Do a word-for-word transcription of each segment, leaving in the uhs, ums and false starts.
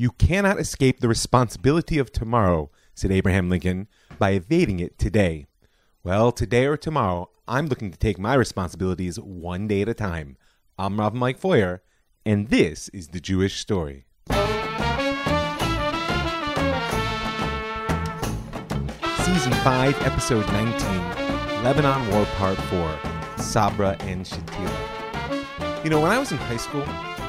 You cannot escape the responsibility of tomorrow, said Abraham Lincoln, by evading it today. Well, today or tomorrow, I'm looking to take my responsibilities one day at a time. I'm Robin Mike Foyer, and this is The Jewish Story. Season five, Episode nineteen, Lebanon War Part four, Sabra and Shatila. You know, when I was in high school,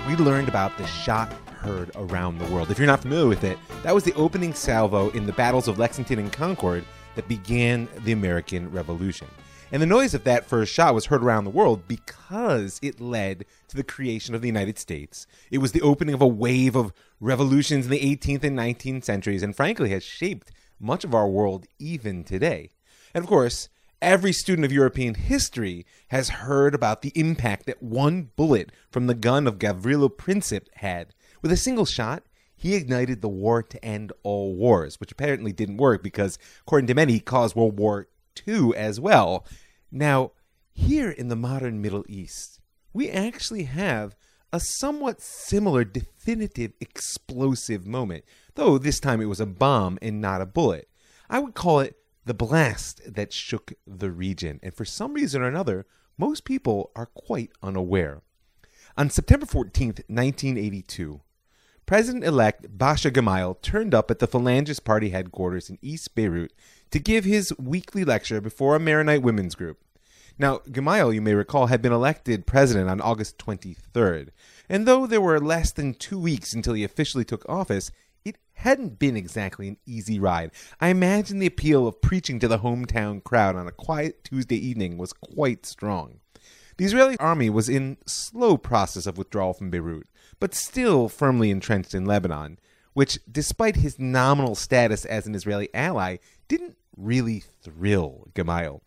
we learned about the shot heard around the world. If you're not familiar with it, that was the opening salvo in the battles of Lexington and Concord that began the American Revolution. And the noise of that first shot was heard around the world because it led to the creation of the United States. It was the opening of a wave of revolutions in the eighteenth and nineteenth centuries, and frankly has shaped much of our world even today. And of course, every student of European history has heard about the impact that one bullet from the gun of Gavrilo Princip had. With a single shot, he ignited the war to end all wars, which apparently didn't work because, according to many, he caused World War Two as well. Now, here in the modern Middle East, we actually have a somewhat similar definitive explosive moment, though this time it was a bomb and not a bullet. I would call it the blast that shook the region, and for some reason or another, most people are quite unaware. On September fourteenth, nineteen eighty-two, President-elect Bashir Gemayel turned up at the Phalangist Party headquarters in East Beirut to give his weekly lecture before a Maronite women's group. Now, Gemayel, you may recall, had been elected president on August twenty-third, and though there were less than two weeks until he officially took office, it hadn't been exactly an easy ride. I imagine the appeal of preaching to the hometown crowd on a quiet Tuesday evening was quite strong. The Israeli army was in slow process of withdrawal from Beirut, but still firmly entrenched in Lebanon, which, despite his nominal status as an Israeli ally, didn't really thrill Gemayel.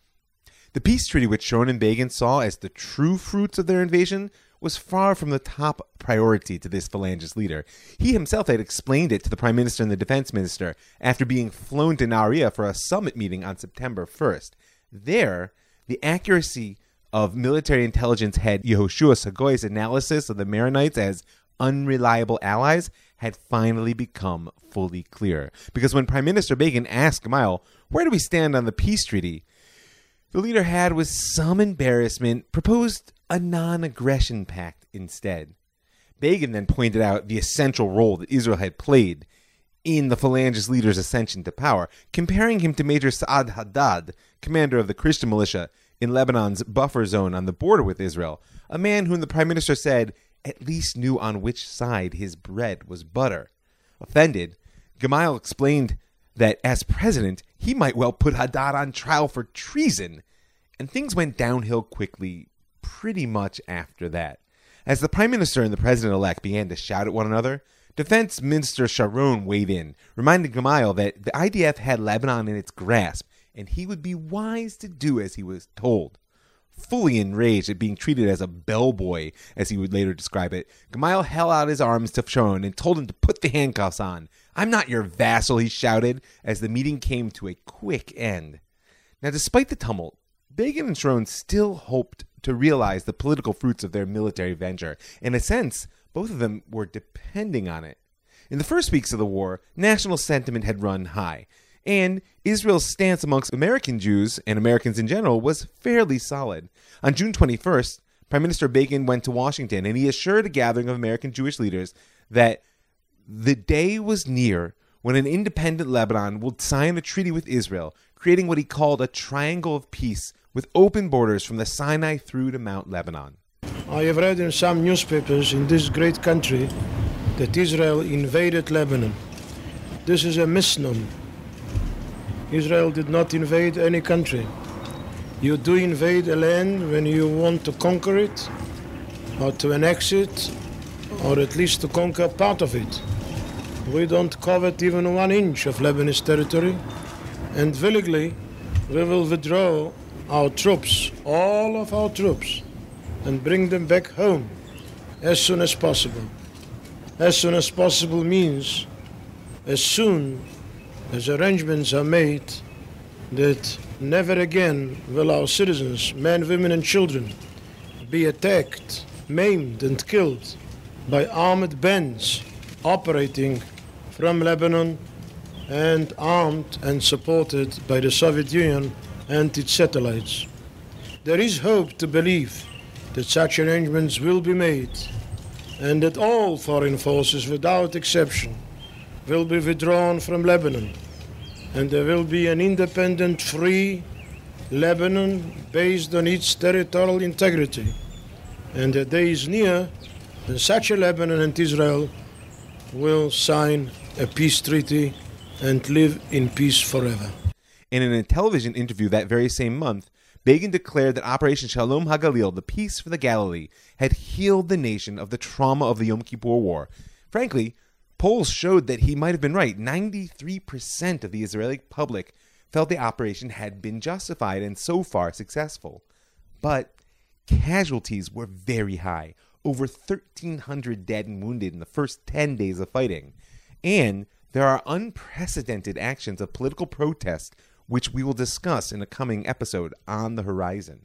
The peace treaty which Sharon and Begin saw as the true fruits of their invasion was far from the top priority to this Phalangist leader. He himself had explained it to the Prime Minister and the Defense Minister after being flown to Nahariya for a summit meeting on September first. There, the accuracy of military intelligence head Yehoshua Sagoy's analysis of the Maronites as unreliable allies had finally become fully clear. Because when Prime Minister Begin asked Gemayel, "Where do we stand on the peace treaty?" the leader had, with some embarrassment, proposed a non-aggression pact instead. Begin then pointed out the essential role that Israel had played in the Phalangist leader's ascension to power, comparing him to Major Saad Haddad, commander of the Christian militia in Lebanon's buffer zone on the border with Israel, a man whom the prime minister said at least knew on which side his bread was butter. Offended, Gemayel explained that as president, he might well put Haddad on trial for treason, and things went downhill quickly pretty much after that. As the prime minister and the president-elect began to shout at one another, Defense Minister Sharon weighed in, reminding Gemayel that the I D F had Lebanon in its grasp, and he would be wise to do as he was told. Fully enraged at being treated as a bellboy, as he would later describe it, Gemayel held out his arms to Sharon and told him to put the handcuffs on. "I'm not your vassal," he shouted, as the meeting came to a quick end. Now, despite the tumult, Begin and Sharon still hoped to realize the political fruits of their military venture. In a sense, both of them were depending on it. In the first weeks of the war, national sentiment had run high, and Israel's stance amongst American Jews and Americans in general was fairly solid. On June twenty-first, Prime Minister Begin went to Washington and he assured a gathering of American Jewish leaders that the day was near when an independent Lebanon would sign a treaty with Israel, creating what he called a triangle of peace with open borders from the Sinai through to Mount Lebanon. I have read in some newspapers in this great country that Israel invaded Lebanon. This is a misnomer. Israel did not invade any country. You do invade a land when you want to conquer it, or to annex it, or at least to conquer part of it. We don't covet even one inch of Lebanese territory, and willingly we will withdraw our troops, all of our troops, and bring them back home as soon as possible. As soon as possible means as soon as arrangements are made that never again will our citizens, men, women, and children, be attacked, maimed, and killed by armed bands operating from Lebanon and armed and supported by the Soviet Union and its satellites. There is hope to believe that such arrangements will be made and that all foreign forces, without exception, will be withdrawn from Lebanon, and there will be an independent, free Lebanon based on its territorial integrity, and the day is near when such a Lebanon and Israel will sign a peace treaty and live in peace forever. And in a television interview that very same month, Begin declared that Operation Shalom HaGalil, the peace for the Galilee, had healed the nation of the trauma of the Yom Kippur War. Frankly, polls showed that he might have been right. ninety-three percent of the Israeli public felt the operation had been justified and so far successful. But casualties were very high, over thirteen hundred dead and wounded in the first ten days of fighting. And there are unprecedented actions of political protest, which we will discuss in a coming episode, on the horizon.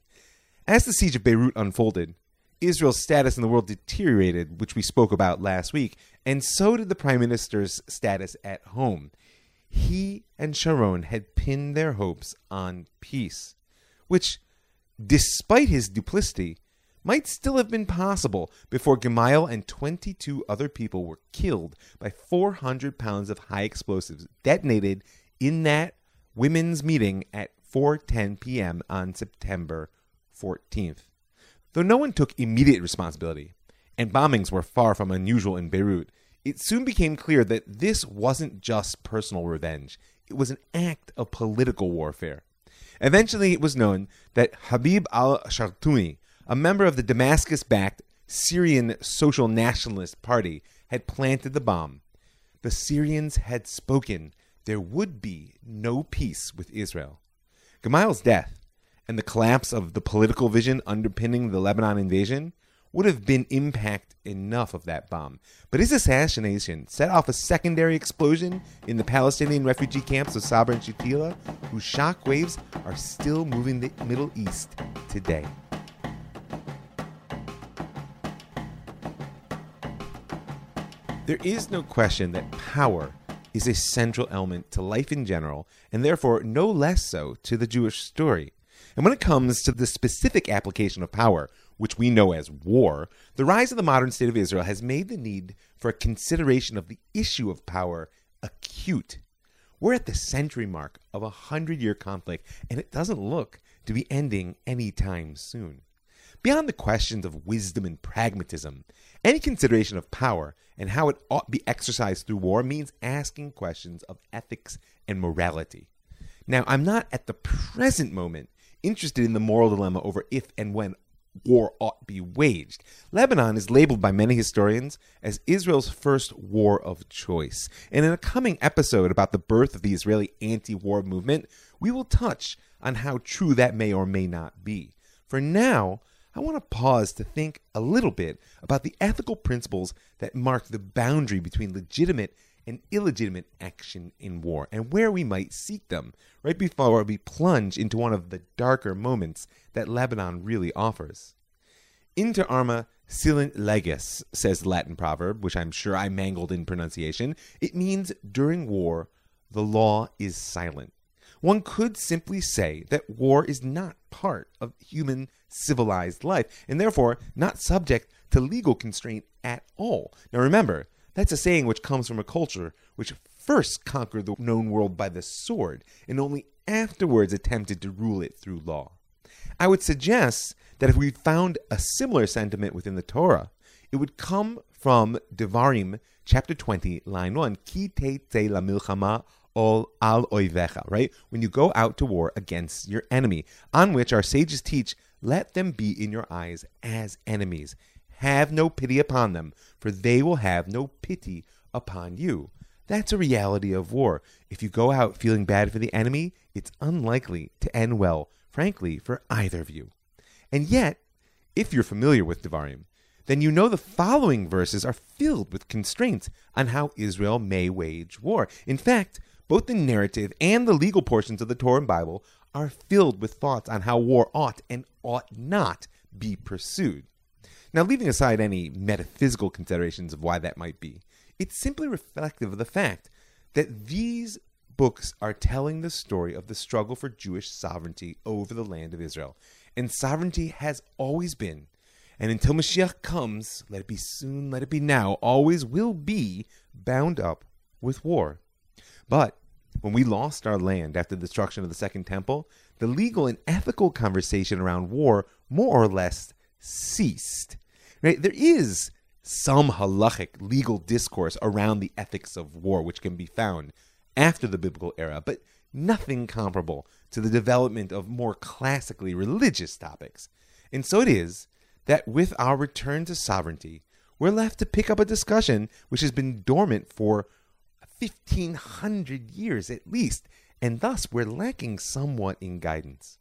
As the siege of Beirut unfolded, Israel's status in the world deteriorated, which we spoke about last week, and so did the Prime Minister's status at home. He and Sharon had pinned their hopes on peace, which, despite his duplicity, might still have been possible before Gemayel and twenty-two other people were killed by four hundred pounds of high explosives detonated in that women's meeting at four ten p.m. on September fourteenth. Though no one took immediate responsibility, and bombings were far from unusual in Beirut, it soon became clear that this wasn't just personal revenge. It was an act of political warfare. Eventually, it was known that Habib al-Shartouni, a member of the Damascus-backed Syrian Social Nationalist Party, had planted the bomb. The Syrians had spoken. There would be no peace with Israel. Gemayel's death and the collapse of the political vision underpinning the Lebanon invasion would have been impact enough of that bomb. But his assassination set off a secondary explosion in the Palestinian refugee camps of Sabra and Shatila, whose shockwaves are still moving the Middle East today. There is no question that power is a central element to life in general, and therefore no less so to the Jewish story. And when it comes to the specific application of power, which we know as war, the rise of the modern state of Israel has made the need for a consideration of the issue of power acute. We're at the century mark of a hundred-year conflict, and it doesn't look to be ending anytime soon. Beyond the questions of wisdom and pragmatism, any consideration of power and how it ought to be exercised through war means asking questions of ethics and morality. Now, I'm not at the present moment interested in the moral dilemma over if and when war ought to be waged. Lebanon is labeled by many historians as Israel's first war of choice. And in a coming episode about the birth of the Israeli anti-war movement, we will touch on how true that may or may not be. For now, I want to pause to think a little bit about the ethical principles that mark the boundary between legitimate and illegitimate action in war, and where we might seek them right before we plunge into one of the darker moments that Lebanon really offers. Inter arma silent leges, says the Latin proverb, which I'm sure I mangled in pronunciation. It means during war, the law is silent. One could simply say that war is not part of human civilized life, and therefore not subject to legal constraint at all. Now remember, that's a saying which comes from a culture which first conquered the known world by the sword and only afterwards attempted to rule it through law. I would suggest that if we found a similar sentiment within the Torah, it would come from Devarim, chapter twenty, line one, Ki teitze la milchama ol al oivecha, right? When you go out to war against your enemy, on which our sages teach, let them be in your eyes as enemies. Have no pity upon them, for they will have no pity upon you. That's a reality of war. If you go out feeling bad for the enemy, it's unlikely to end well, frankly, for either of you. And yet, if you're familiar with Devarim, then you know the following verses are filled with constraints on how Israel may wage war. In fact, both the narrative and the legal portions of the Torah and Bible are filled with thoughts on how war ought and ought not be pursued. Now, leaving aside any metaphysical considerations of why that might be, it's simply reflective of the fact that these books are telling the story of the struggle for Jewish sovereignty over the land of Israel. And sovereignty has always been, and until Mashiach comes, let it be soon, let it be now, always will be bound up with war. But when we lost our land after the destruction of the Second Temple, the legal and ethical conversation around war more or less ceased. Right? There is some halachic legal discourse around the ethics of war, which can be found after the biblical era, but nothing comparable to the development of more classically religious topics. And so it is that with our return to sovereignty, we're left to pick up a discussion which has been dormant for fifteen hundred years at least, and thus we're lacking somewhat in guidance.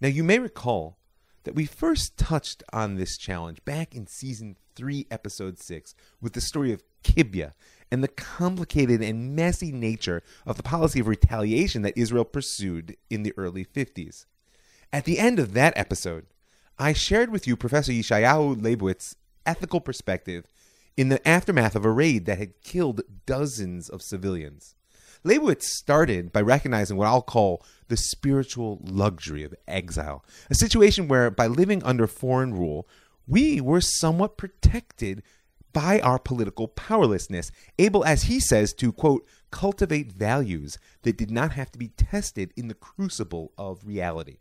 Now, you may recall that we first touched on this challenge back in Season three, Episode six, with the story of Kibya and the complicated and messy nature of the policy of retaliation that Israel pursued in the early fifties. At the end of that episode, I shared with you Professor Yishayahu Leibowitz's ethical perspective in the aftermath of a raid that had killed dozens of civilians. Leibowitz started by recognizing what I'll call the spiritual luxury of exile, a situation where, by living under foreign rule, we were somewhat protected by our political powerlessness, able, as he says, to, quote, cultivate values that did not have to be tested in the crucible of reality.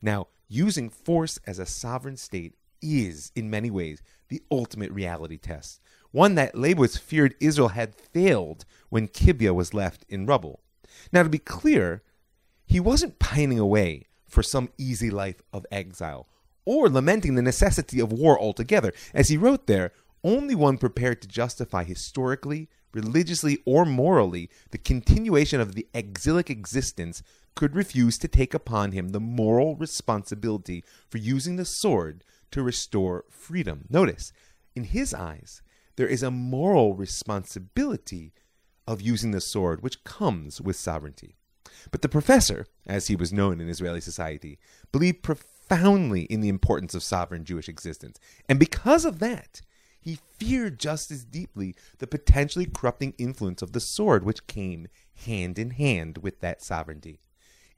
Now, using force as a sovereign state is, in many ways, the ultimate reality test, one that Leibowitz feared Israel had failed when Kibya was left in rubble. Now, to be clear, he wasn't pining away for some easy life of exile or lamenting the necessity of war altogether. As he wrote there, only one prepared to justify historically, religiously, or morally the continuation of the exilic existence could refuse to take upon him the moral responsibility for using the sword to restore freedom. Notice, in his eyes, there is a moral responsibility of using the sword which comes with sovereignty. But the professor, as he was known in Israeli society, believed profoundly in the importance of sovereign Jewish existence. And because of that, he feared just as deeply the potentially corrupting influence of the sword, which came hand in hand with that sovereignty.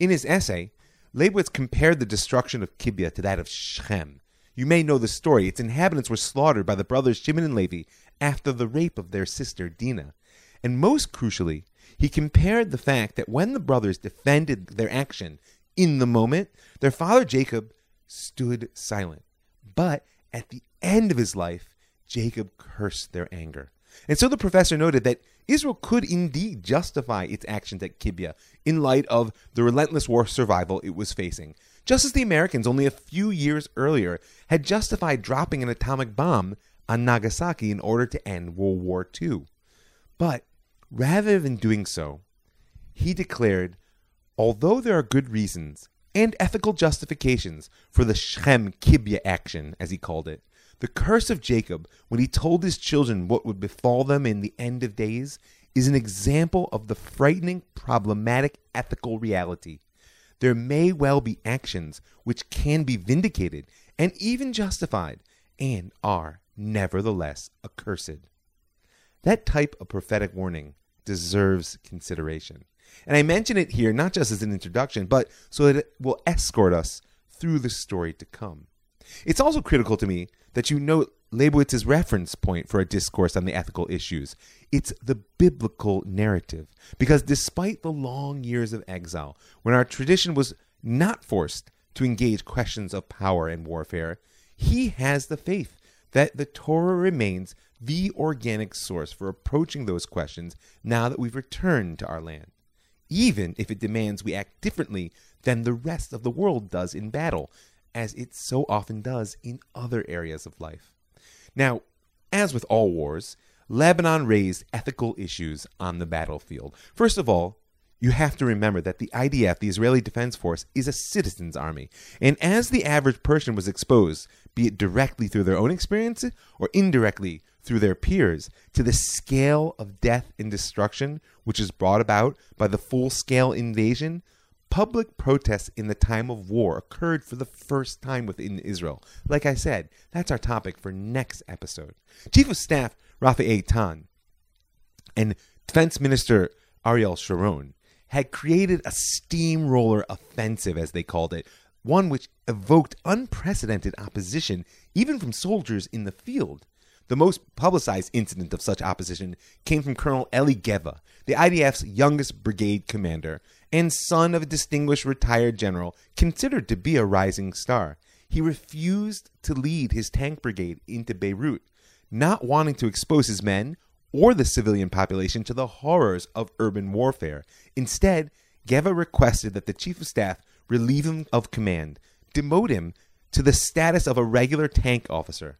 In his essay, Leibowitz compared the destruction of Kibya to that of Shechem. You may know the story. Its inhabitants were slaughtered by the brothers Shimon and Levi after the rape of their sister Dinah. And most crucially, he compared the fact that when the brothers defended their action in the moment, their father Jacob stood silent. But at the end of his life, Jacob cursed their anger. And so the professor noted that Israel could indeed justify its actions at Kibya in light of the relentless war survival it was facing, just as the Americans only a few years earlier had justified dropping an atomic bomb on Nagasaki in order to end World War Two. But rather than doing so, he declared, although there are good reasons and ethical justifications for the Shechem-Kibya action, as he called it, the curse of Jacob, when he told his children what would befall them in the end of days, is an example of the frightening, problematic ethical reality. There may well be actions which can be vindicated and even justified, and are nevertheless accursed. That type of prophetic warning deserves consideration. And I mention it here not just as an introduction, but so that it will escort us through the story to come. It's also critical to me that you note Leibowitz's reference point for a discourse on the ethical issues. It's the biblical narrative, because despite the long years of exile, when our tradition was not forced to engage questions of power and warfare, he has the faith that the Torah remains the organic source for approaching those questions now that we've returned to our land, even if it demands we act differently than the rest of the world does in battle, as it so often does in other areas of life. Now, as with all wars, Lebanon raised ethical issues on the battlefield. First of all, you have to remember that the I D F, the Israeli Defense Force, is a citizen's army. And as the average person was exposed, be it directly through their own experiences or indirectly through their peers, to the scale of death and destruction which is brought about by the full-scale invasion, Public protests in the time of war occurred for the first time within Israel. Like I said, that's our topic for next episode. Chief of Staff Rafael Eitan and Defense Minister Ariel Sharon had created a steamroller offensive, as they called it, one which evoked unprecedented opposition, even from soldiers in the field. The most publicized incident of such opposition came from Colonel Elie Hobeika, the I D F's youngest brigade commander and son of a distinguished retired general considered to be a rising star. He refused to lead his tank brigade into Beirut, not wanting to expose his men or the civilian population to the horrors of urban warfare. Instead, Hobeika requested that the chief of staff relieve him of command, demote him to the status of a regular tank officer.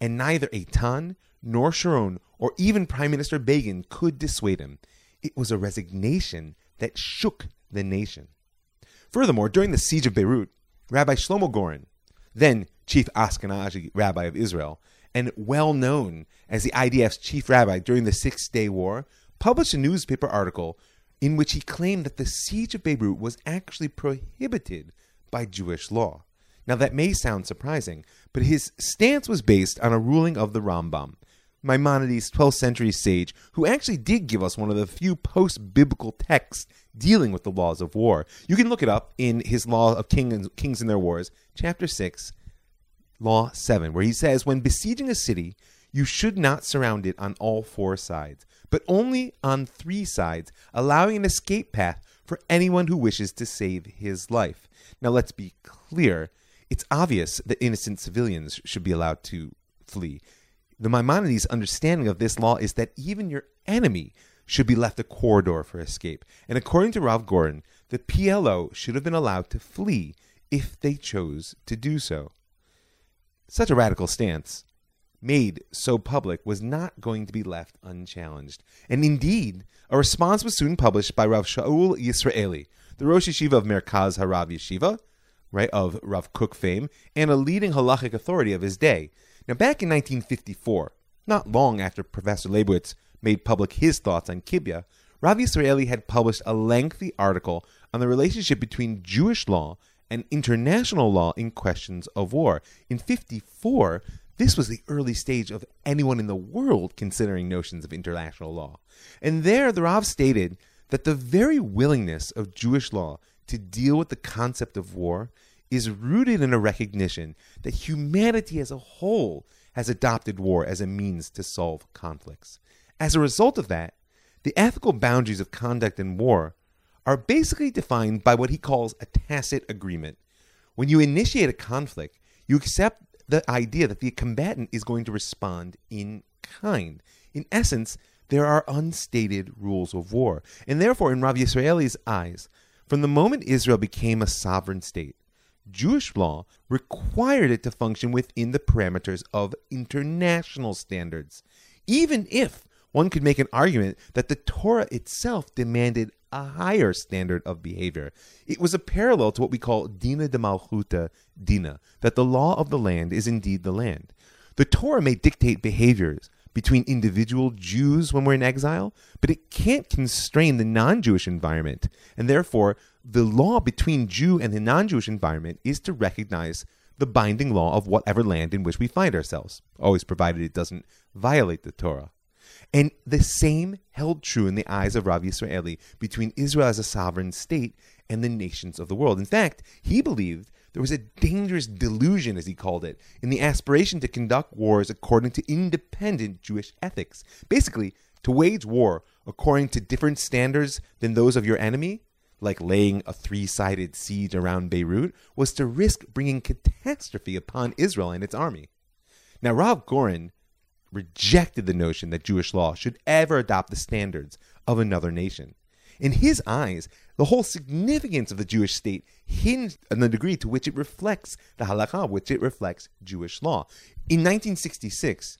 And neither Eitan nor Sharon or even Prime Minister Begin could dissuade him. It was a resignation that shook the nation. Furthermore, during the siege of Beirut, Rabbi Shlomo Goren, then chief Ashkenazi rabbi of Israel, and well known as the I D F's chief rabbi during the Six-Day War, published a newspaper article in which he claimed that the siege of Beirut was actually prohibited by Jewish law. Now, that may sound surprising, but his stance was based on a ruling of the Rambam, Maimonides, twelfth century sage, who actually did give us one of the few post-biblical texts dealing with the laws of war. You can look it up in his Law of King and, Kings and Their Wars, chapter six, law seven, where he says, when besieging a city, you should not surround it on all four sides, but only on three sides, allowing an escape path for anyone who wishes to save his life. Now, let's be clear. It's obvious that innocent civilians should be allowed to flee. The Maimonides' understanding of this law is that even your enemy should be left a corridor for escape. And according to Rav Goren, the P L O should have been allowed to flee if they chose to do so. Such a radical stance, made so public, was not going to be left unchallenged. And indeed, a response was soon published by Rav Shaul Yisraeli, the Rosh Yeshiva of Merkaz Harav Yeshiva, right, of Rav Kook fame, and a leading halachic authority of his day. Now, back in nineteen fifty-four, not long after Professor Leibowitz made public his thoughts on Kibya, Rav Yisraeli had published a lengthy article on the relationship between Jewish law and international law in questions of war. In fifty-four, this was the early stage of anyone in the world considering notions of international law. And there, the Rav stated that the very willingness of Jewish law to deal with the concept of war is rooted in a recognition that humanity as a whole has adopted war as a means to solve conflicts. As a result of that, the ethical boundaries of conduct in war are basically defined by what he calls a tacit agreement. When you initiate a conflict, you accept the idea that the combatant is going to respond in kind. In essence, there are unstated rules of war, and therefore, in Rav Yisraeli's eyes, from the moment Israel became a sovereign state, Jewish law required it to function within the parameters of international standards, even if one could make an argument that the Torah itself demanded a higher standard of behavior. It was a parallel to what we call Dina de Malchuta Dina, that the law of the land is indeed the land. The Torah may dictate behaviors between individual Jews when we're in exile, but it can't constrain the non-Jewish environment. And therefore, the law between Jew and the non-Jewish environment is to recognize the binding law of whatever land in which we find ourselves, always provided it doesn't violate the Torah. And the same held true in the eyes of Rav Yisraeli between Israel as a sovereign state and the nations of the world. In fact, he believed there was a dangerous delusion, as he called it, in the aspiration to conduct wars according to independent Jewish ethics. Basically, to wage war according to different standards than those of your enemy, like laying a three-sided siege around Beirut, was to risk bringing catastrophe upon Israel and its army. Now, Rav Goren rejected the notion that Jewish law should ever adopt the standards of another nation. In his eyes, the whole significance of the Jewish state hinged on the degree to which it reflects the halakha, which it reflects Jewish law. In nineteen sixty-six,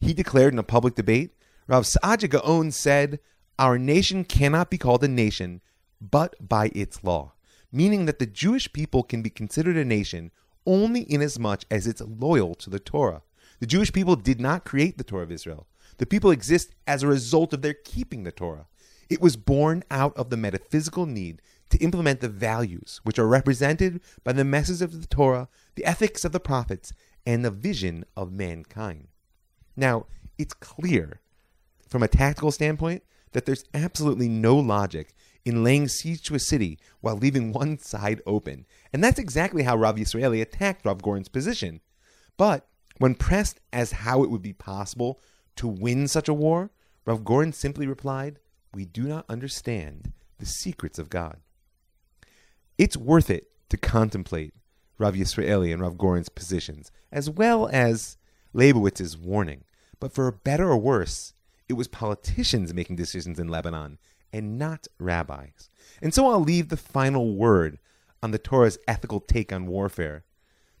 he declared in a public debate, Rav Saad Gaon said, "Our nation cannot be called a nation but by its law," meaning that the Jewish people can be considered a nation only inasmuch as it's loyal to the Torah. The Jewish people did not create the Torah of Israel. The people exist as a result of their keeping the Torah. It was born out of the metaphysical need to implement the values which are represented by the message of the Torah, the ethics of the prophets, and the vision of mankind. Now, it's clear from a tactical standpoint that there's absolutely no logic in laying siege to a city while leaving one side open. And that's exactly how Rav Yisraeli attacked Rav Gorin's position. But when pressed as how it would be possible to win such a war, Rav Gorin simply replied, "We do not understand the secrets of God." It's worth it to contemplate Rav Yisraeli and Rav Gorin's positions, as well as Leibowitz's warning. But for better or worse, it was politicians making decisions in Lebanon and not rabbis. And so I'll leave the final word on the Torah's ethical take on warfare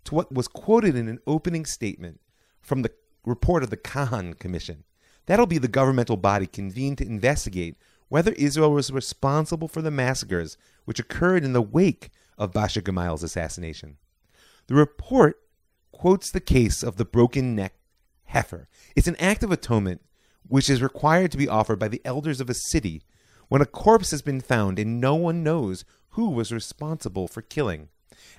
to what was quoted in an opening statement from the report of the Kahan Commission. That'll be the governmental body convened to investigate whether Israel was responsible for the massacres which occurred in the wake of Bashir Gemayel's assassination. The report quotes the case of the broken neck heifer. It's an act of atonement which is required to be offered by the elders of a city when a corpse has been found and no one knows who was responsible for killing.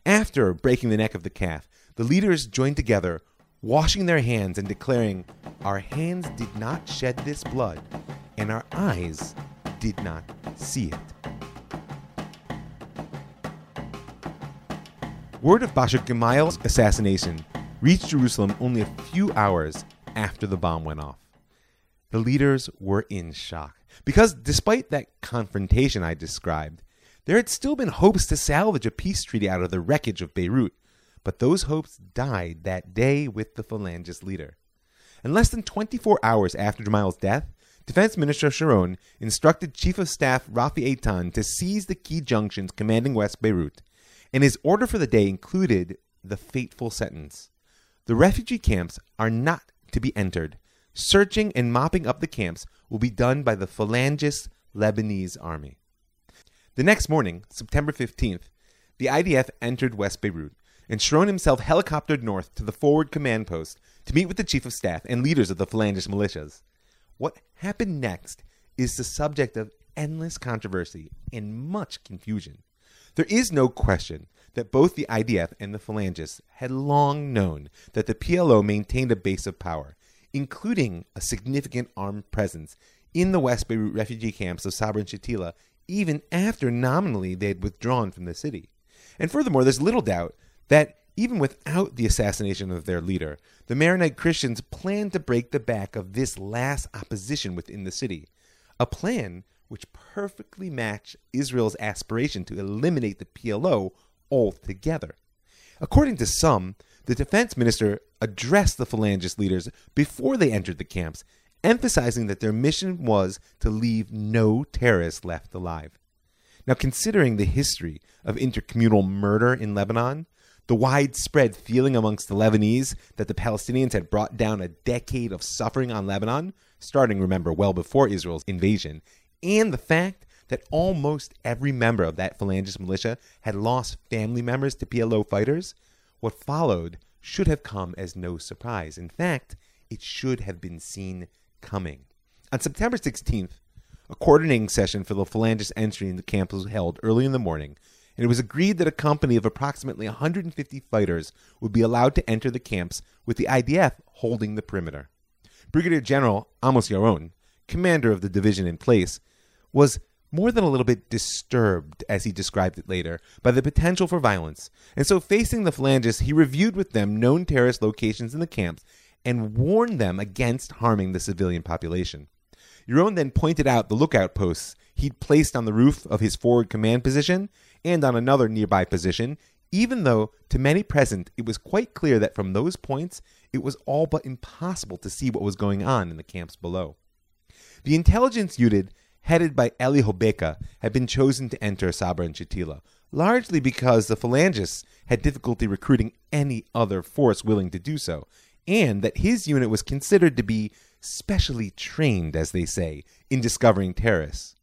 After breaking the neck of the calf, the leaders joined together, washing their hands and declaring, "Our hands did not shed this blood, and our eyes did not see it." Word of Bashir Gemayel's assassination reached Jerusalem only a few hours after the bomb went off. The leaders were in shock, because despite that confrontation I described, there had still been hopes to salvage a peace treaty out of the wreckage of Beirut, but those hopes died that day with the Phalangist leader. And less than twenty-four hours after Gemayel's death, Defense Minister Sharon instructed Chief of Staff Rafael Eitan to seize the key junctions commanding West Beirut, and his order for the day included the fateful sentence: "The refugee camps are not to be entered. Searching and mopping up the camps will be done by the Phalangist Lebanese army." The next morning, September fifteenth, the I D F entered West Beirut, and Sharon himself helicoptered north to the forward command post to meet with the chief of staff and leaders of the Phalangist militias. What happened next is the subject of endless controversy and much confusion. There is no question that both the I D F and the Phalangists had long known that the P L O maintained a base of power, including a significant armed presence in the West Beirut refugee camps of Sabra and Shatila, even after nominally they had withdrawn from the city. And furthermore, there's little doubt that even without the assassination of their leader, the Maronite Christians planned to break the back of this last opposition within the city, a plan which perfectly matched Israel's aspiration to eliminate the P L O altogether. According to some, the defense minister addressed the Phalangist leaders before they entered the camps, emphasizing that their mission was to leave no terrorist left alive. Now, considering the history of intercommunal murder in Lebanon, the widespread feeling amongst the Lebanese that the Palestinians had brought down a decade of suffering on Lebanon, starting, remember, well before Israel's invasion, and the fact that almost every member of that Phalangist militia had lost family members to P L O fighters, what followed should have come as no surprise. In fact, it should have been seen coming. On September sixteenth, a coordinating session for the Phalangist entry in the camp was held early in the morning, and it was agreed that a company of approximately one hundred fifty fighters would be allowed to enter the camps, with the I D F holding the perimeter. Brigadier General Amos Yaron, commander of the division in place, was more than a little bit disturbed, as he described it later, by the potential for violence. And so facing the Phalangists, he reviewed with them known terrorist locations in the camps and warned them against harming the civilian population. Yaron then pointed out the lookout posts he'd placed on the roof of his forward command position and on another nearby position, even though to many present it was quite clear that from those points it was all but impossible to see what was going on in the camps below. The intelligence unit headed by Elie Hobeika had been chosen to enter Sabra and Shatila, largely because the Phalangists had difficulty recruiting any other force willing to do so, and that his unit was considered to be specially trained, as they say, in discovering terrorists.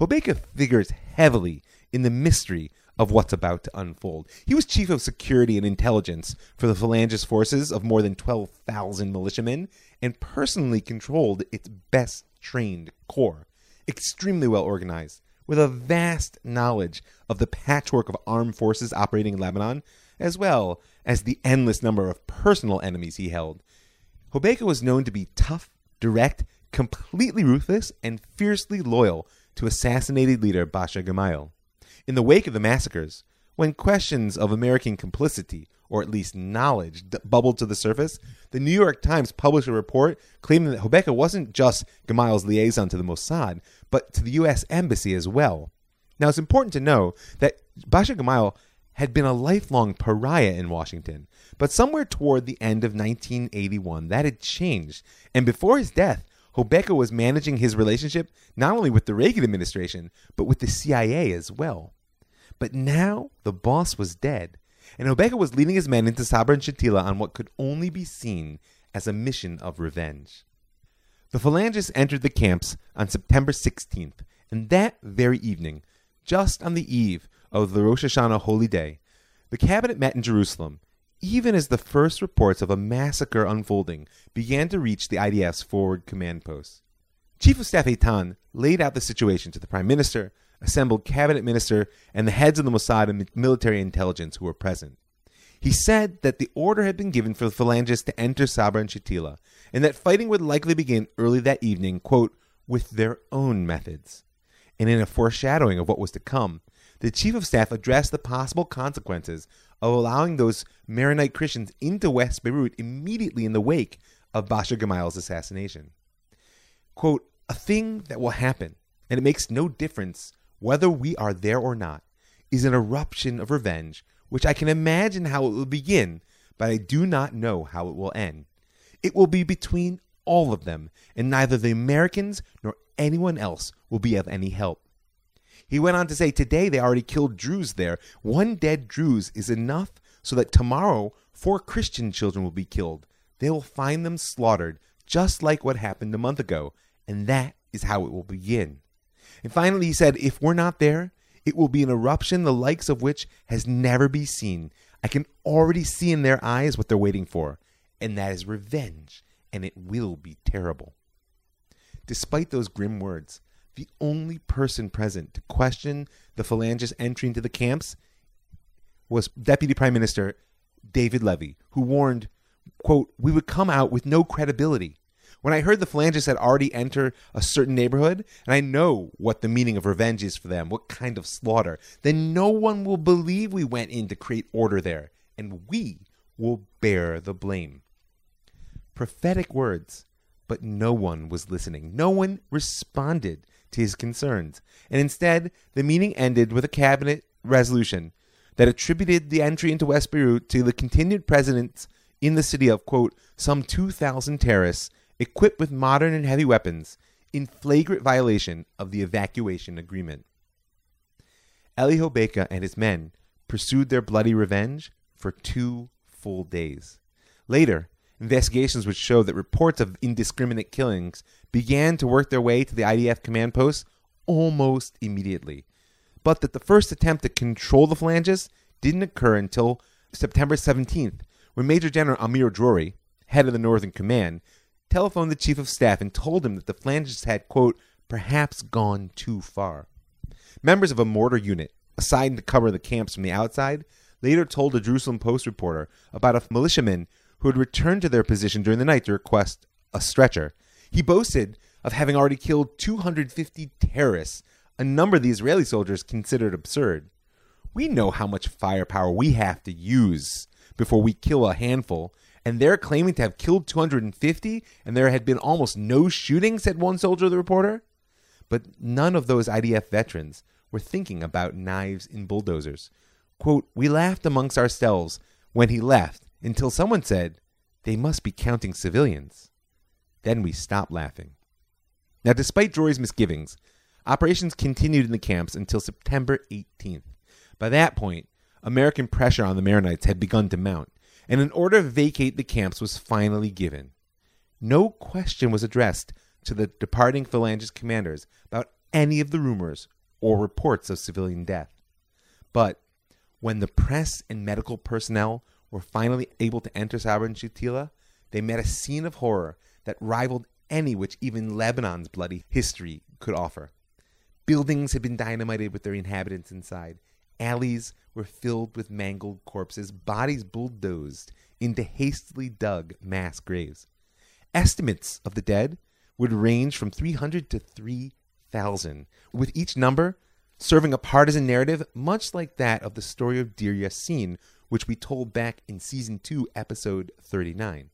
Hobeika figures heavily in the mystery of what's about to unfold. He was chief of security and intelligence for the Phalangist forces of more than twelve thousand militiamen, and personally controlled its best trained corps. Extremely well organized, with a vast knowledge of the patchwork of armed forces operating in Lebanon, as well as the endless number of personal enemies he held. Hobeika was known to be tough, direct, completely ruthless, and fiercely loyal to assassinated leader Bashir Gemayel. In the wake of the massacres, when questions of American complicity, or at least knowledge, d- bubbled to the surface, the New York Times published a report claiming that Hobeika wasn't just Gemayel's liaison to the Mossad, but to the U S Embassy as well. Now, it's important to know that Bashir Gemayel had been a lifelong pariah in Washington, but somewhere toward the end of nineteen eighty-one, that had changed, and before his death, Hobeika was managing his relationship not only with the Reagan administration, but with the C I A as well. But now, the boss was dead, and Hobeika was leading his men into Sabra and Shatila on what could only be seen as a mission of revenge. The Phalangists entered the camps on September sixteenth, and that very evening, just on the eve of the Rosh Hashanah Holy Day, the cabinet met in Jerusalem, even as the first reports of a massacre unfolding began to reach the I D F's forward command posts. Chief of Staff Eitan laid out the situation to the Prime Minister, assembled cabinet minister, and the heads of the Mossad and military intelligence who were present. He said that the order had been given for the Phalangists to enter Sabra and Shatila, and that fighting would likely begin early that evening, quote, with their own methods. And in a foreshadowing of what was to come, the Chief of Staff addressed the possible consequences of allowing those Maronite Christians into West Beirut immediately in the wake of Bashir Gemayel's assassination. Quote, a thing that will happen, and it makes no difference whether we are there or not, is an eruption of revenge, which I can imagine how it will begin, but I do not know how it will end. It will be between all of them, and neither the Americans nor anyone else will be of any help. He went on to say, today they already killed Druze there. One dead Druze is enough so that tomorrow four Christian children will be killed. They will find them slaughtered, just like what happened a month ago, and that is how it will begin. And finally he said, if we're not there, it will be an eruption the likes of which has never been seen. I can already see in their eyes what they're waiting for, and that is revenge, and it will be terrible. Despite those grim words, the only person present to question the Phalangist entry into the camps was Deputy Prime Minister David Levy, who warned, quote, we would come out with no credibility. When I heard the Phalangists had already entered a certain neighborhood, and I know what the meaning of revenge is for them, what kind of slaughter, then no one will believe we went in to create order there, and we will bear the blame. Prophetic words, but no one was listening. No one responded to his concerns, and instead, the meeting ended with a cabinet resolution that attributed the entry into West Beirut to the continued presence in the city of, quote, some two thousand terrorists equipped with modern and heavy weapons, in flagrant violation of the evacuation agreement. Elie Hobeika and his men pursued their bloody revenge for two full days. Later, investigations would show that reports of indiscriminate killings began to work their way to the I D F command posts almost immediately, but that the first attempt to control the Phalangists didn't occur until September seventeenth, when Major General Amir Drory, head of the Northern Command, telephoned the Chief of Staff and told him that the Phalangists had, quote, perhaps gone too far. Members of a mortar unit, assigned to cover the camps from the outside, later told a Jerusalem Post reporter about a militiaman who had returned to their position during the night to request a stretcher. He boasted of having already killed two hundred fifty terrorists, a number the Israeli soldiers considered absurd. We know how much firepower we have to use before we kill a handful, and they're claiming to have killed two hundred fifty, and there had been almost no shooting, said one soldier to the reporter. But none of those I D F veterans were thinking about knives and bulldozers. Quote, we laughed amongst ourselves when he left, until someone said, they must be counting civilians. Then we stopped laughing. Now, despite Drory's misgivings, operations continued in the camps until September eighteenth. By that point, American pressure on the Maronites had begun to mount, and an order to vacate the camps was finally given. No question was addressed to the departing Phalangist commanders about any of the rumors or reports of civilian death. But when the press and medical personnel were finally able to enter Sabra and Shatila, they met a scene of horror that rivaled any which even Lebanon's bloody history could offer. Buildings had been dynamited with their inhabitants inside. Alleys were filled with mangled corpses, bodies bulldozed into hastily dug mass graves. Estimates of the dead would range from three hundred to three thousand, with each number serving a partisan narrative much like that of the story of Deir Yassin, which we told back in Season two, Episode thirty-nine.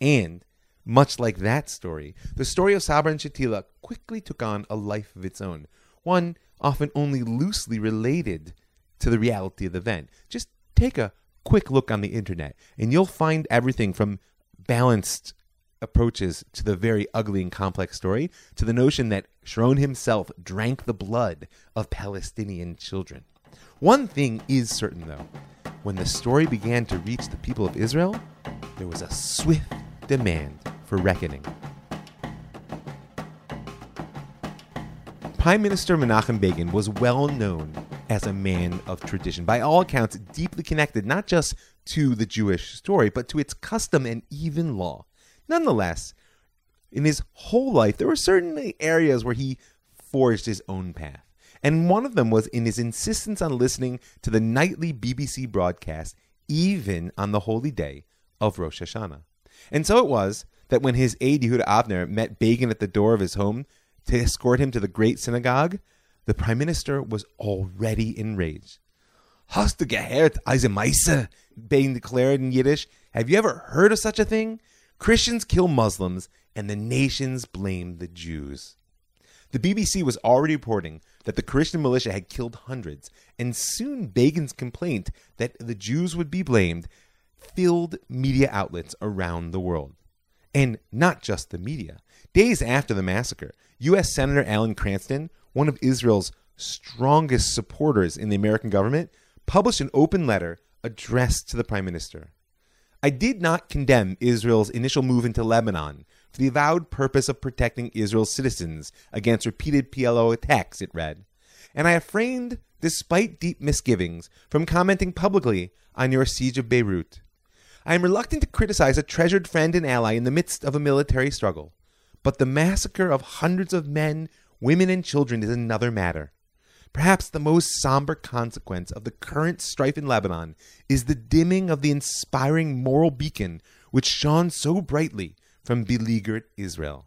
And, much like that story, the story of Sabra and Shatila quickly took on a life of its own, one often only loosely related to the reality of the event. Just take a quick look on the internet, and you'll find everything from balanced approaches to the very ugly and complex story to the notion that Sharon himself drank the blood of Palestinian children. One thing is certain, though. When the story began to reach the people of Israel, there was a swift demand for reckoning. Prime Minister Menachem Begin was well known as a man of tradition, by all accounts deeply connected not just to the Jewish story, but to its custom and even law. Nonetheless, in his whole life, there were certainly areas where he forged his own path. And one of them was in his insistence on listening to the nightly B B C broadcast, even on the holy day of Rosh Hashanah. And so it was that when his aide Yehuda Avner met Begin at the door of his home to escort him to the great synagogue, the prime minister was already enraged. "Hast du gehört, diese Meise?" Begin declared in Yiddish. "Have you ever heard of such a thing? Christians kill Muslims, and the nations blame the Jews." The B B C was already reporting that the Christian militia had killed hundreds, and soon Begin's complaint that the Jews would be blamed filled media outlets around the world. And not just the media. Days after the massacre, U S Senator Alan Cranston, one of Israel's strongest supporters in the American government, published an open letter addressed to the prime minister. "I did not condemn Israel's initial move into Lebanon for the avowed purpose of protecting Israel's citizens against repeated P L O attacks," it read. "And I refrained, despite deep misgivings, from commenting publicly on your siege of Beirut. I am reluctant to criticize a treasured friend and ally in the midst of a military struggle, but the massacre of hundreds of men, women, and children is another matter. Perhaps the most somber consequence of the current strife in Lebanon is the dimming of the inspiring moral beacon which shone so brightly from beleaguered Israel."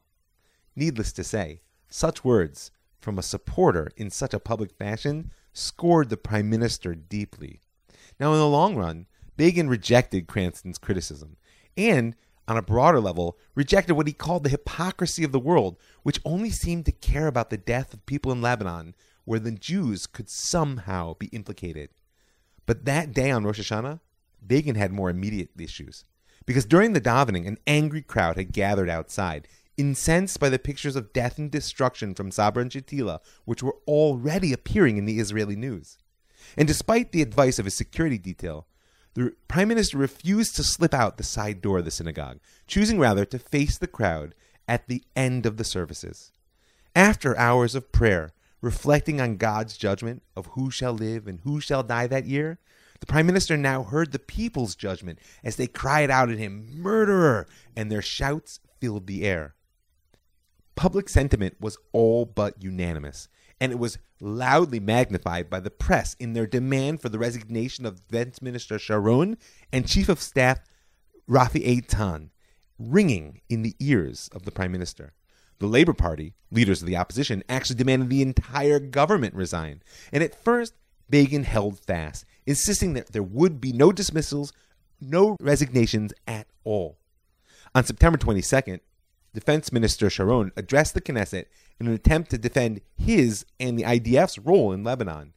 Needless to say, such words from a supporter in such a public fashion scored the prime minister deeply. Now, in the long run, Begin rejected Cranston's criticism and, on a broader level, rejected what he called the hypocrisy of the world, which only seemed to care about the death of people in Lebanon, where the Jews could somehow be implicated. But that day on Rosh Hashanah, Begin had more immediate issues, because during the davening, an angry crowd had gathered outside, incensed by the pictures of death and destruction from Sabra and Shatila, which were already appearing in the Israeli news. And despite the advice of his security detail, the prime minister refused to slip out the side door of the synagogue, choosing rather to face the crowd at the end of the services. After hours of prayer, reflecting on God's judgment of who shall live and who shall die that year, the prime minister now heard the people's judgment as they cried out at him, "Murderer!" and their shouts filled the air. Public sentiment was all but unanimous, and it was loudly magnified by the press in their demand for the resignation of then Minister Sharon and Chief of Staff Rafael Eitan, ringing in the ears of the prime minister. The Labor Party, leaders of the opposition, actually demanded the entire government resign. And at first, Begin held fast, insisting that there would be no dismissals, no resignations at all. On September twenty-second, Defense Minister Sharon addressed the Knesset in an attempt to defend his and the I D F's role in Lebanon.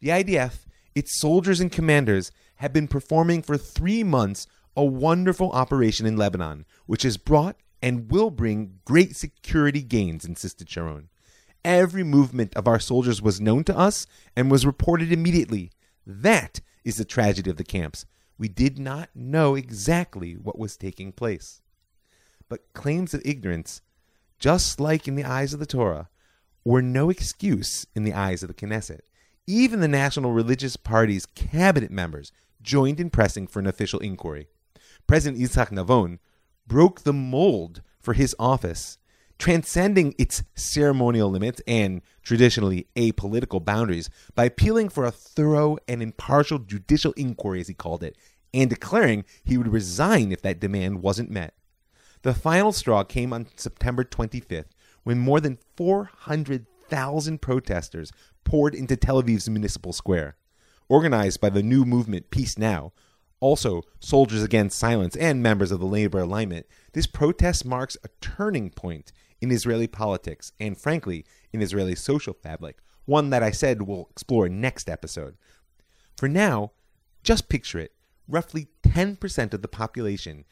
The I D F, its soldiers and commanders, have been performing for three months a wonderful operation in Lebanon, which has brought and will bring great security gains, insisted Sharon. "Every movement of our soldiers was known to us and was reported immediately. That is the tragedy of the camps. We did not know exactly what was taking place." But claims of ignorance, just like in the eyes of the Torah, were no excuse in the eyes of the Knesset. Even the National Religious Party's cabinet members joined in pressing for an official inquiry. President Yitzhak Navon broke the mold for his office, transcending its ceremonial limits and traditionally apolitical boundaries by appealing for a thorough and impartial judicial inquiry, as he called it, and declaring he would resign if that demand wasn't met. The final straw came on September twenty-fifth, when more than four hundred thousand protesters poured into Tel Aviv's municipal square. Organized by the new movement Peace Now, also Soldiers Against Silence and members of the labor alignment, this protest marks a turning point in Israeli politics and, frankly, in Israeli social fabric, one that I said we'll explore next episode. For now, just picture it. Roughly ten percent of the population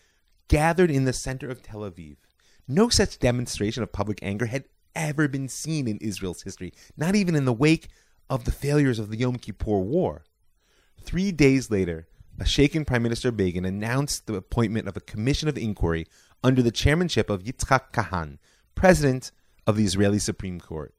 gathered in the center of Tel Aviv. No such demonstration of public anger had ever been seen in Israel's history, not even in the wake of the failures of the Yom Kippur War. Three days later, a shaken Prime Minister Begin announced the appointment of a commission of inquiry under the chairmanship of Yitzhak Kahan, president of the Israeli Supreme Court.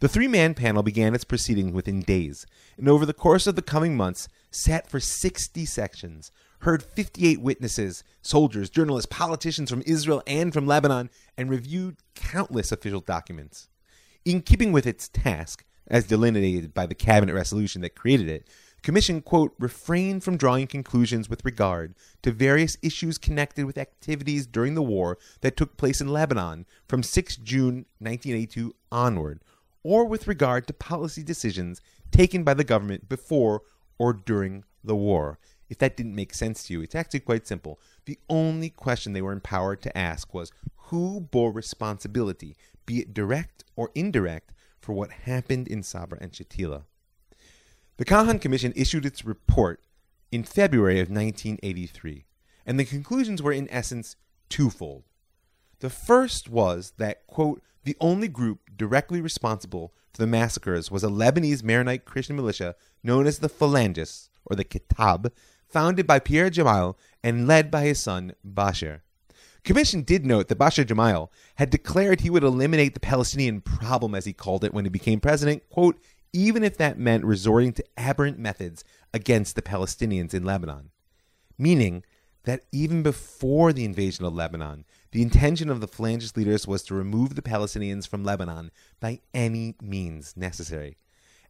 The three-man panel began its proceedings within days, and over the course of the coming months, sat for sixty sections, heard fifty-eight witnesses, soldiers, journalists, politicians from Israel and from Lebanon, and reviewed countless official documents. In keeping with its task, as delineated by the cabinet resolution that created it, the commission, quote, refrained from drawing conclusions with regard to various issues connected with activities during the war that took place in Lebanon from the sixth of June nineteen eighty-two onward, or with regard to policy decisions taken by the government before or during the war. If that didn't make sense to you, it's actually quite simple. The only question they were empowered to ask was who bore responsibility, be it direct or indirect, for what happened in Sabra and Shatila. The Kahan Commission issued its report in February of nineteen eighty-three, and the conclusions were in essence twofold. The first was that, quote, the only group directly responsible for the massacres was a Lebanese Maronite Christian militia known as the Phalangists, or the Kitab, founded by Pierre Gemayel and led by his son, Bashir. The commission did note that Bashir Gemayel had declared he would eliminate the Palestinian problem, as he called it, when he became president, quote, even if that meant resorting to aberrant methods against the Palestinians in Lebanon. Meaning that even before the invasion of Lebanon, the intention of the Phalangist leaders was to remove the Palestinians from Lebanon by any means necessary.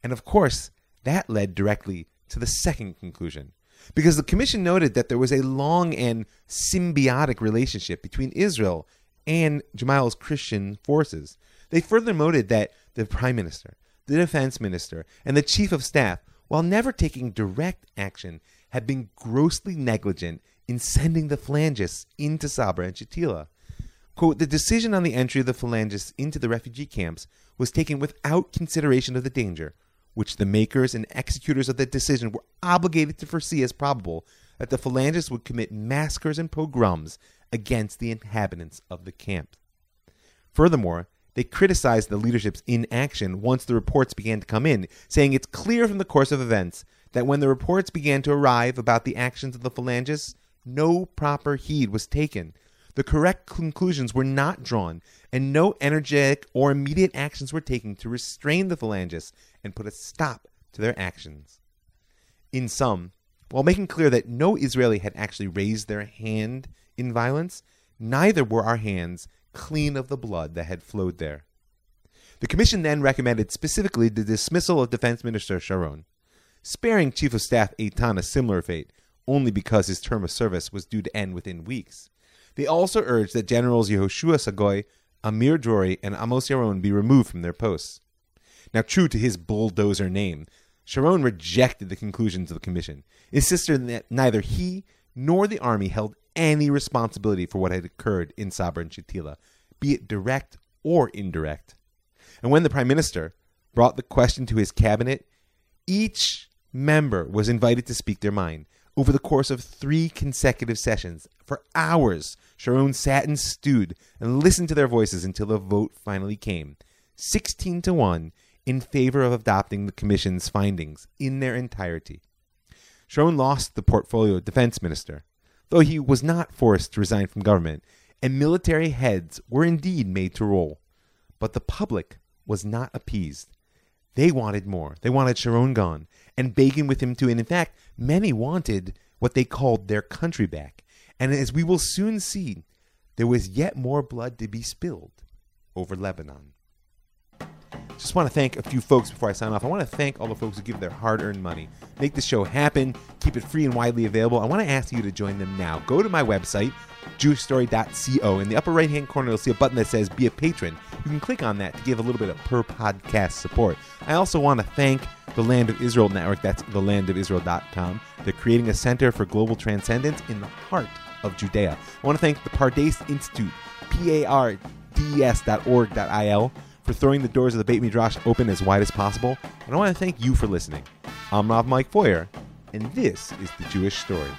And of course, that led directly to the second conclusion, because the commission noted that there was a long and symbiotic relationship between Israel and Gemayel's Christian forces. They further noted that the prime minister, the defense minister, and the chief of staff, while never taking direct action, had been grossly negligent in sending the Phalangists into Sabra and Shatila. Quote, the decision on the entry of the Phalangists into the refugee camps was taken without consideration of the danger, which the makers and executors of the decision were obligated to foresee as probable, that the Phalangists would commit massacres and pogroms against the inhabitants of the camp. Furthermore, they criticized the leadership's inaction once the reports began to come in, saying it's clear from the course of events that when the reports began to arrive about the actions of the Phalangists, no proper heed was taken. The correct conclusions were not drawn, and no energetic or immediate actions were taken to restrain the Phalangists and put a stop to their actions. In sum, while making clear that no Israeli had actually raised their hand in violence, neither were our hands clean of the blood that had flowed there. The commission then recommended specifically the dismissal of Defense Minister Sharon, sparing Chief of Staff Eitan a similar fate, only because his term of service was due to end within weeks. They also urged that Generals Yehoshua Sagoy, Amir Drory, and Amos Yaron be removed from their posts. Now, true to his bulldozer name, Sharon rejected the conclusions of the commission, insisting that neither he nor the army held any responsibility for what had occurred in Sabra and Shatila, be it direct or indirect. And when the prime minister brought the question to his cabinet, each member was invited to speak their mind. Over the course of three consecutive sessions, for hours, Sharon sat and stewed and listened to their voices until a vote finally came, sixteen to one, in favor of adopting the commission's findings in their entirety. Sharon lost the portfolio of defense minister, though he was not forced to resign from government, and military heads were indeed made to roll. But the public was not appeased. They wanted more. They wanted Sharon gone, and Begin with him too. And in fact, many wanted what they called their country back. And as we will soon see, there was yet more blood to be spilled. over Lebanon. Just want to thank a few folks before I sign off. I want to thank all the folks who give their hard-earned money. Make this show happen. Keep it free and widely available. I want to ask you to join them now. Go to my website, jewish story dot co. In the upper right-hand corner, you'll see a button that says Be a Patron. You can click on that to give a little bit of per-podcast support. I also want to thank the Land of Israel Network. That's the land of israel dot com. They're creating a center for global transcendence in the heart of Judea. I want to thank the Pardes Institute, P A R D E S dot org dot I L, for throwing the doors of the Beit Midrash open as wide as possible. And I want to thank you for listening. I'm Rob Mike Foyer, and this is The Jewish Story.